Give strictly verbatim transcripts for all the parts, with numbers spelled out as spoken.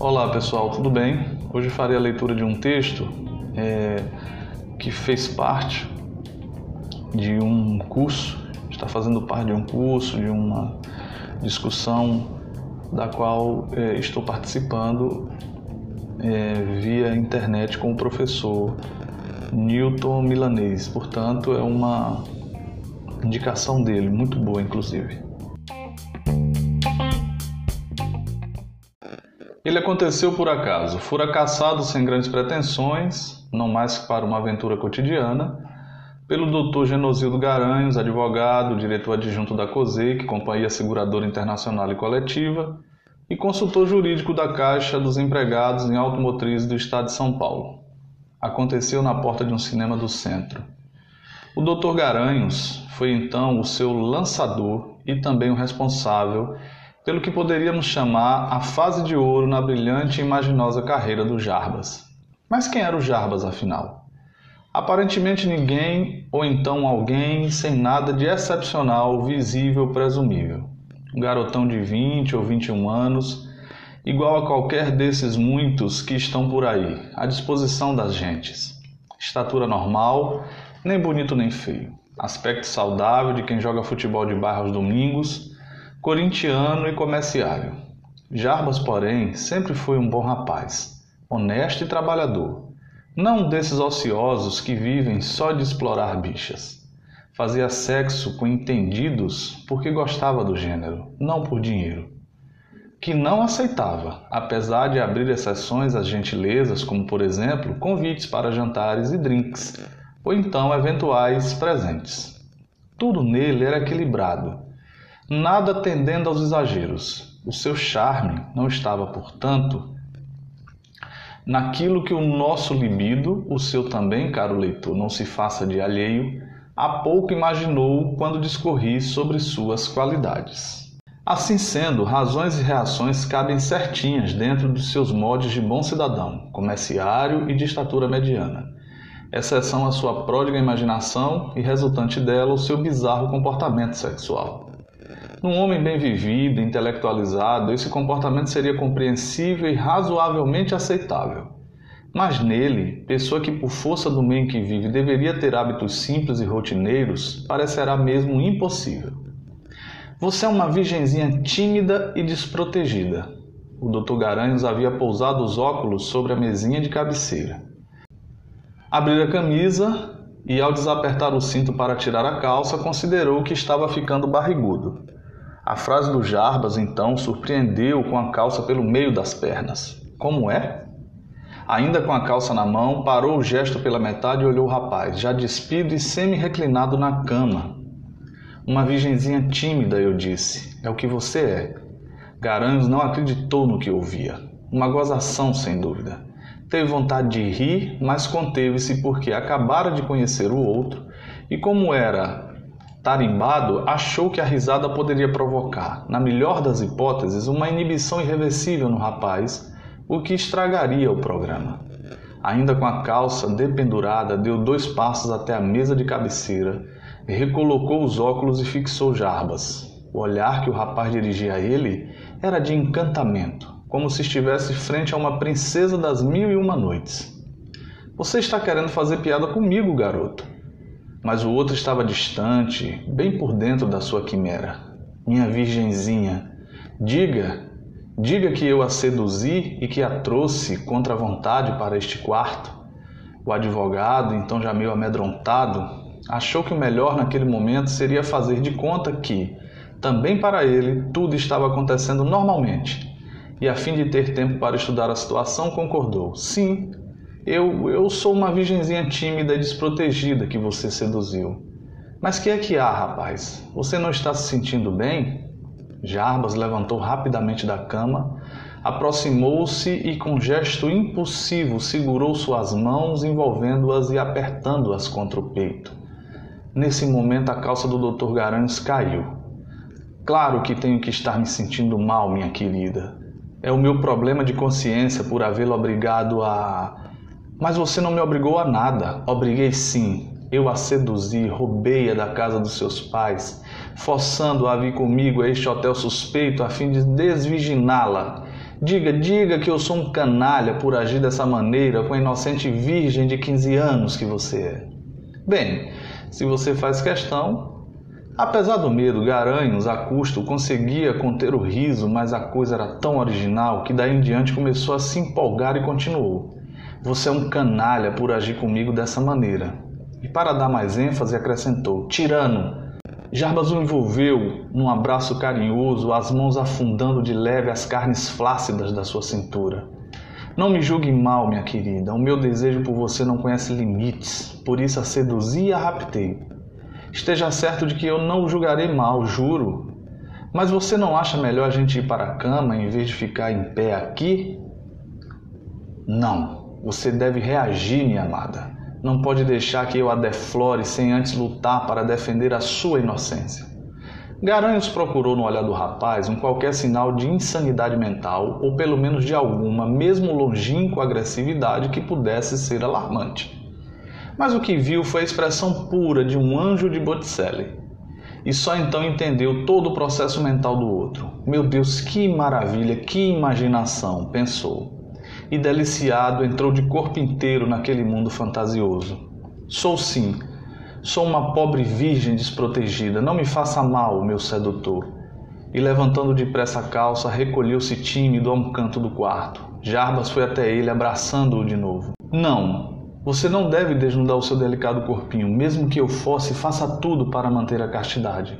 Olá pessoal, tudo bem? Hoje farei a leitura de um texto é, que fez parte de um curso, está fazendo parte de um curso, de uma discussão da qual é, estou participando é, via internet com o professor Newton Milanese. Portanto, é uma indicação dele, muito boa inclusive. Ele aconteceu por acaso, fora caçado sem grandes pretensões, não mais que para uma aventura cotidiana, pelo doutor Genosildo Garanhos, advogado, diretor adjunto da COSEIC, Companhia Seguradora Internacional e Coletiva, e consultor jurídico da Caixa dos Empregados em Automotriz do Estado de São Paulo. Aconteceu na porta de um cinema do centro. O doutor Garanhos foi então o seu lançador e também o responsável pelo que poderíamos chamar a fase de ouro na brilhante e imaginosa carreira do Jarbas. Mas quem era o Jarbas, afinal? Aparentemente ninguém, ou então alguém, sem nada de excepcional, visível, presumível. Um garotão de vinte ou vinte e um anos, igual a qualquer desses muitos que estão por aí, à disposição das gentes. Estatura normal, nem bonito nem feio. Aspecto saudável de quem joga futebol de bairro aos domingos, corintiano e comerciário. Jarbas, porém, sempre foi um bom rapaz, honesto e trabalhador. Não um desses ociosos que vivem só de explorar bichas. Fazia sexo com entendidos porque gostava do gênero, não por dinheiro. Que não aceitava, apesar de abrir exceções às gentilezas, como, por exemplo, convites para jantares e drinks, ou então eventuais presentes. Tudo nele era equilibrado, nada tendendo aos exageros. O seu charme não estava, portanto, naquilo que o nosso libido, o seu também, caro leitor, não se faça de alheio, há pouco imaginou quando discorri sobre suas qualidades. Assim sendo, razões e reações cabem certinhas dentro dos seus modos de bom cidadão, comerciário e de estatura mediana, exceção à sua pródiga imaginação e, resultante dela, o seu bizarro comportamento sexual. Num homem bem vivido, intelectualizado, esse comportamento seria compreensível e razoavelmente aceitável. Mas nele, pessoa que por força do meio em que vive deveria ter hábitos simples e rotineiros, parecerá mesmo impossível. Você é uma virgenzinha tímida e desprotegida. O doutor Garanhos havia pousado os óculos sobre a mesinha de cabeceira. Abriu a camisa e, ao desapertar o cinto para tirar a calça, considerou que estava ficando barrigudo. A frase do Jarbas, então, surpreendeu com a calça pelo meio das pernas. Como é? Ainda com a calça na mão, parou o gesto pela metade e olhou o rapaz, já despido e semi-reclinado na cama. Uma virgenzinha tímida, eu disse. É o que você é. Garanhos não acreditou no que ouvia. Uma gozação, sem dúvida. Teve vontade de rir, mas conteve-se porque acabara de conhecer o outro e, como era tarimbado, achou que a risada poderia provocar, na melhor das hipóteses, uma inibição irreversível no rapaz, o que estragaria o programa. Ainda com a calça dependurada, deu dois passos até a mesa de cabeceira, recolocou os óculos e fixou Jarbas. O olhar que o rapaz dirigia a ele era de encantamento, como se estivesse frente a uma princesa das mil e uma noites. — Você está querendo fazer piada comigo, garoto. Mas o outro estava distante, bem por dentro da sua quimera. Minha virgenzinha, diga, diga que eu a seduzi e que a trouxe contra a vontade para este quarto. O advogado, então já meio amedrontado, achou que o melhor naquele momento seria fazer de conta que, também para ele, tudo estava acontecendo normalmente. E a fim de ter tempo para estudar a situação, concordou. Sim. Eu, eu sou uma virgenzinha tímida e desprotegida que você seduziu. Mas que é que há, rapaz? Você não está se sentindo bem? Jarbas levantou rapidamente da cama, aproximou-se e, com gesto impulsivo, segurou suas mãos, envolvendo-as e apertando-as contra o peito. Nesse momento, a calça do doutor Garanhos caiu. Claro que tenho que estar me sentindo mal, minha querida. É o meu problema de consciência por havê-lo obrigado a... Mas você não me obrigou a nada. Obriguei sim. Eu a seduzi, roubei-a da casa dos seus pais, forçando-a a vir comigo a este hotel suspeito a fim de desvirginá-la. Diga, diga que eu sou um canalha por agir dessa maneira com a inocente virgem de quinze anos que você é. Bem, se você faz questão... Apesar do medo, Garanhos, a custo, conseguia conter o riso, mas a coisa era tão original que daí em diante começou a se empolgar e continuou. Você é um canalha por agir comigo dessa maneira. E para dar mais ênfase acrescentou, tirano. Jarbas o envolveu num abraço carinhoso, as mãos afundando de leve as carnes flácidas da sua cintura. Não me julgue mal, minha querida, o meu desejo por você não conhece limites, por isso a seduzi e a raptei. Esteja certo de que eu não o julgarei mal, juro. Mas você não acha melhor a gente ir para a cama em vez de ficar em pé aqui? Não. Você deve reagir, minha amada. Não pode deixar que eu a deflore sem antes lutar para defender a sua inocência. Garanhos procurou no olhar do rapaz um qualquer sinal de insanidade mental, ou pelo menos de alguma, mesmo longínqua agressividade que pudesse ser alarmante. Mas o que viu foi a expressão pura de um anjo de Botticelli. E só então entendeu todo o processo mental do outro. Meu Deus, que maravilha, que imaginação, pensou. E deliciado entrou de corpo inteiro naquele mundo fantasioso. Sou sim, sou uma pobre virgem desprotegida, não me faça mal, meu sedutor. E levantando depressa a calça, recolheu-se tímido a um canto do quarto. Jarbas foi até ele, abraçando-o de novo. Não, você não deve desnudar o seu delicado corpinho, mesmo que eu fosse, faça tudo para manter a castidade.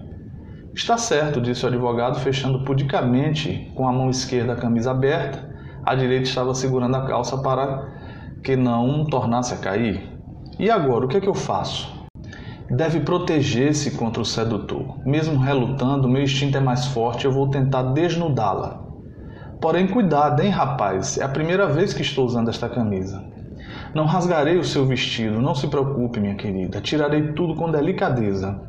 Está certo, disse o advogado, fechando pudicamente com a mão esquerda a camisa aberta. A direita estava segurando a calça para que não tornasse a cair. E agora, o que é que eu faço? Deve proteger-se contra o sedutor. Mesmo relutando, meu instinto é mais forte, eu vou tentar desnudá-la. Porém, cuidado, hein, rapaz? É a primeira vez que estou usando esta camisa. Não rasgarei o seu vestido, não se preocupe, minha querida. Tirarei tudo com delicadeza.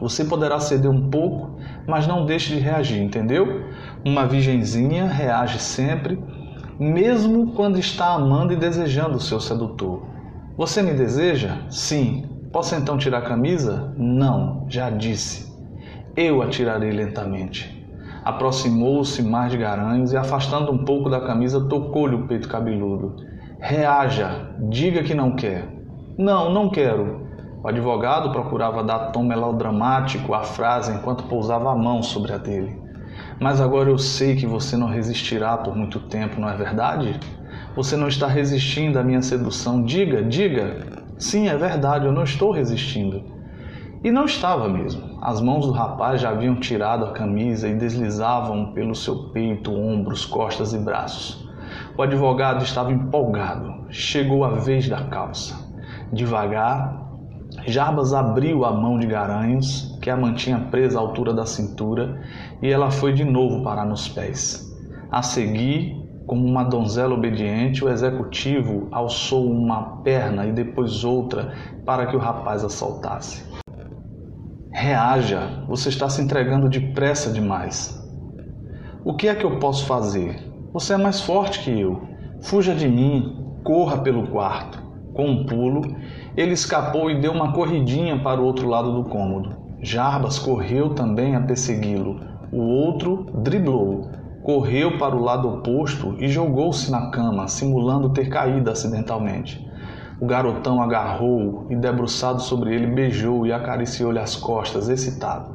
Você poderá ceder um pouco, mas não deixe de reagir, entendeu? Uma virgenzinha reage sempre, mesmo quando está amando e desejando o seu sedutor. Você me deseja? Sim. Posso então tirar a camisa? Não, já disse. Eu a tirarei lentamente. Aproximou-se mais de Garanhos e, afastando um pouco da camisa, tocou-lhe o peito cabeludo. Reaja, diga que não quer. Não, não quero. O advogado procurava dar tom melodramático à frase enquanto pousava a mão sobre a dele. Mas agora eu sei que você não resistirá por muito tempo, não é verdade? Você não está resistindo à minha sedução. Diga, diga. Sim, é verdade, eu não estou resistindo. E não estava mesmo. As mãos do rapaz já haviam tirado a camisa e deslizavam pelo seu peito, ombros, costas e braços. O advogado estava empolgado. Chegou a vez da calça. Devagar, Jarbas abriu a mão de Garanhos, que a mantinha presa à altura da cintura, e ela foi de novo parar nos pés. A seguir, como uma donzela obediente, o executivo alçou uma perna e depois outra para que o rapaz a soltasse. Reaja, você está se entregando depressa demais. O que é que eu posso fazer? Você é mais forte que eu. Fuja de mim, corra pelo quarto. Com um pulo, ele escapou e deu uma corridinha para o outro lado do cômodo. Jarbas correu também a persegui-lo. O outro driblou, correu para o lado oposto e jogou-se na cama, simulando ter caído acidentalmente. O garotão agarrou-o e, debruçado sobre ele, beijou e acariciou-lhe as costas, excitado.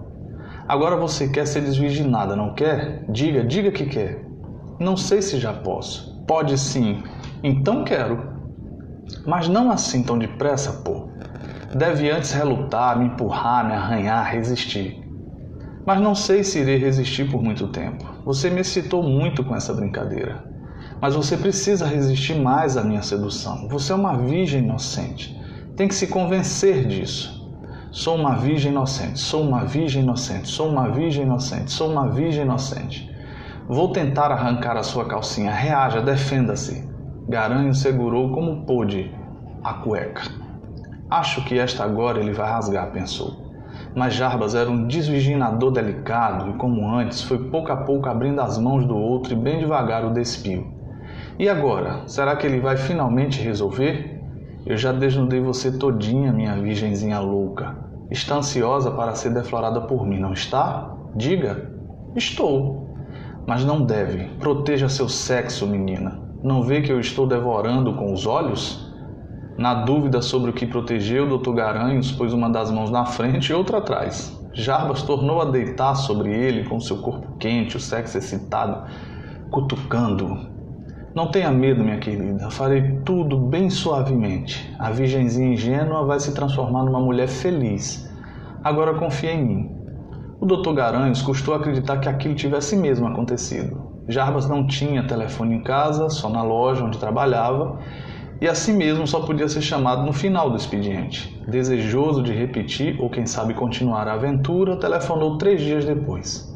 Agora você quer ser desvirginada, não quer? Diga, diga que quer. Não sei se já posso. Pode sim. Então quero. Mas não assim tão depressa, pô. Deve antes relutar, me empurrar, me arranhar, resistir. Mas não sei se irei resistir por muito tempo. Você me excitou muito com essa brincadeira. Mas você precisa resistir mais à minha sedução. Você é uma virgem inocente. Tem que se convencer disso. Sou uma virgem inocente, sou uma virgem inocente, sou uma virgem inocente, sou uma virgem inocente. Vou tentar arrancar a sua calcinha. Reaja, defenda-se. Garanhos segurou como pôde a cueca. Acho que esta agora ele vai rasgar, pensou. Mas Jarbas era um desvirginador delicado e, como antes, foi pouco a pouco abrindo as mãos do outro e bem devagar o despiu. E agora? Será que ele vai finalmente resolver? Eu já desnudei você todinha, minha virgenzinha louca. Está ansiosa para ser deflorada por mim, não está? Diga, estou. Mas não deve. Proteja seu sexo, menina. Não vê que eu estou devorando com os olhos? Na dúvida sobre o que protegeu, o doutor Garanhos pôs uma das mãos na frente e outra atrás. Jarbas tornou a deitar sobre ele com seu corpo quente, o sexo excitado, cutucando-o. Não tenha medo, minha querida. Farei tudo bem suavemente. A virgenzinha ingênua vai se transformar numa mulher feliz. Agora confia em mim. O doutor Garanhos custou acreditar que aquilo tivesse mesmo acontecido. Jarbas não tinha telefone em casa, só na loja onde trabalhava, e assim mesmo só podia ser chamado no final do expediente. Desejoso de repetir, ou quem sabe continuar a aventura, telefonou três dias depois.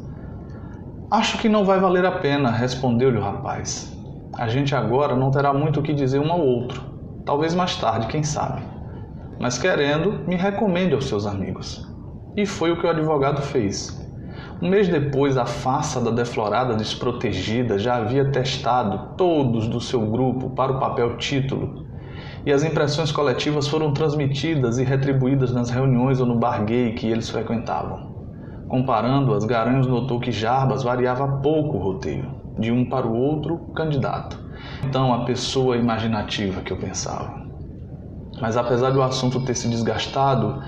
Acho que não vai valer a pena, respondeu-lhe o rapaz. A gente agora não terá muito o que dizer um ao outro. Talvez mais tarde, quem sabe. Mas querendo, me recomende aos seus amigos. E foi o que o advogado fez. Um mês depois, a farsa da deflorada desprotegida já havia testado todos do seu grupo para o papel título. E as impressões coletivas foram transmitidas e retribuídas nas reuniões ou no bar gay que eles frequentavam. Comparando-as, Garanhos notou que Jarbas variava pouco o roteiro. De um para o outro candidato. Então, a pessoa imaginativa que eu pensava. Mas apesar do assunto ter se desgastado,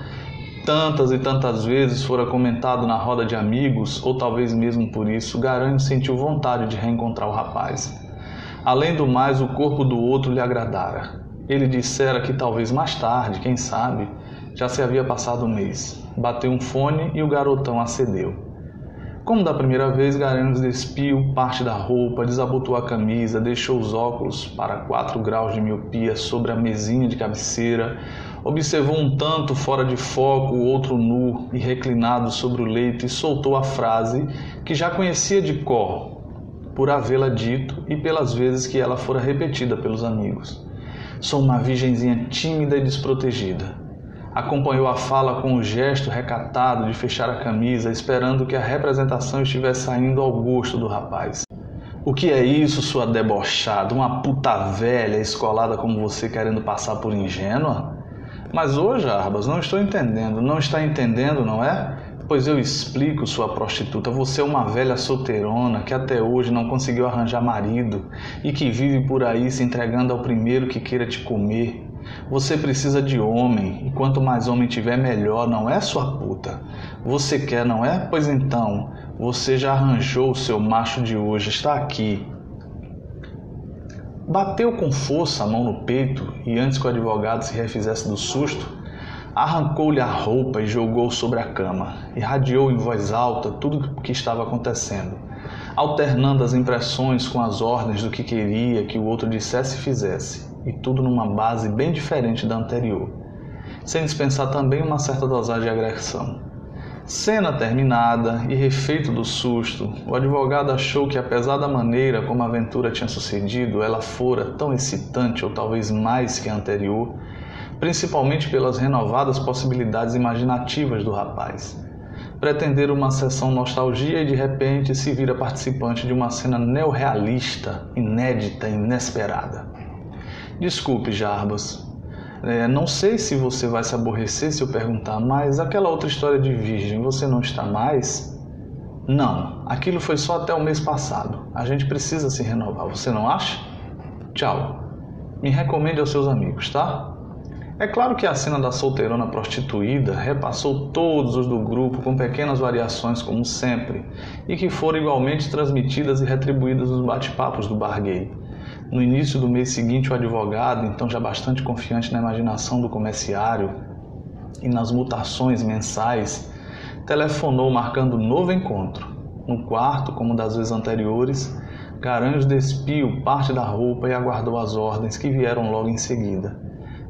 tantas e tantas vezes fora comentado na roda de amigos, ou talvez mesmo por isso, Garanhos sentiu vontade de reencontrar o rapaz. Além do mais, o corpo do outro lhe agradara. Ele dissera que talvez mais tarde, quem sabe, já se havia passado um mês. Bateu um fone e o garotão acedeu. Como da primeira vez, Garanhos despiu parte da roupa, desabotou a camisa, deixou os óculos para quatro graus de miopia sobre a mesinha de cabeceira, observou um tanto fora de foco o outro nu e reclinado sobre o leito e soltou a frase que já conhecia de cor, por havê-la dito e pelas vezes que ela fora repetida pelos amigos. Sou uma virgenzinha tímida e desprotegida. Acompanhou a fala com o gesto recatado de fechar a camisa, esperando que a representação estivesse saindo ao gosto do rapaz. O que é isso, sua debochada? Uma puta velha escolada como você querendo passar por ingênua? Mas ô, Jarbas, não estou entendendo. Não está entendendo, não é? Pois eu explico, sua prostituta. Você é uma velha solteirona que até hoje não conseguiu arranjar marido e que vive por aí se entregando ao primeiro que queira te comer. Você precisa de homem, e quanto mais homem tiver, melhor, não é, sua puta? Você quer, não é? Pois então, você já arranjou o seu macho de hoje, está aqui. Bateu com força a mão no peito, e antes que o advogado se refizesse do susto, arrancou-lhe a roupa e jogou sobre a cama. Irradiou em voz alta tudo o que estava acontecendo, alternando as impressões com as ordens do que queria que o outro dissesse e fizesse. E tudo numa base bem diferente da anterior, sem dispensar também uma certa dosagem de agressão. Cena terminada e refeito do susto, o advogado achou que, apesar da maneira como a aventura tinha sucedido, ela fora tão excitante ou talvez mais que a anterior, principalmente pelas renovadas possibilidades imaginativas do rapaz. Pretender uma sessão nostalgia e de repente se vira participante de uma cena neorrealista, inédita e inesperada. Desculpe, Jarbas. É, não sei se você vai se aborrecer se eu perguntar, mas aquela outra história de virgem, você não está mais? Não, aquilo foi só até o mês passado. A gente precisa se renovar, você não acha? Tchau. Me recomende aos seus amigos, tá? É claro que a cena da solteirona prostituída repassou todos os do grupo com pequenas variações, como sempre, e que foram igualmente transmitidas e retribuídas nos bate-papos do bar gay. No início do mês seguinte, o advogado, então já bastante confiante na imaginação do comerciário e nas mutações mensais, telefonou marcando novo encontro. No quarto, como das vezes anteriores, Garanhos despiu parte da roupa e aguardou as ordens que vieram logo em seguida.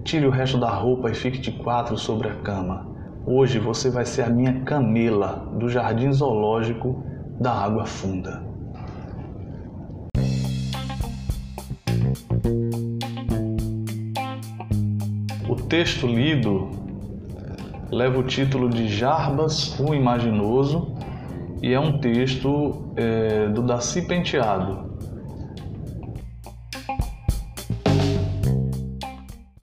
Tire o resto da roupa e fique de quatro sobre a cama. Hoje você vai ser a minha camela do Jardim Zoológico da Água Funda. O texto lido leva o título de Jarbas, o Imaginoso, e é um texto é, do Darcy Penteado.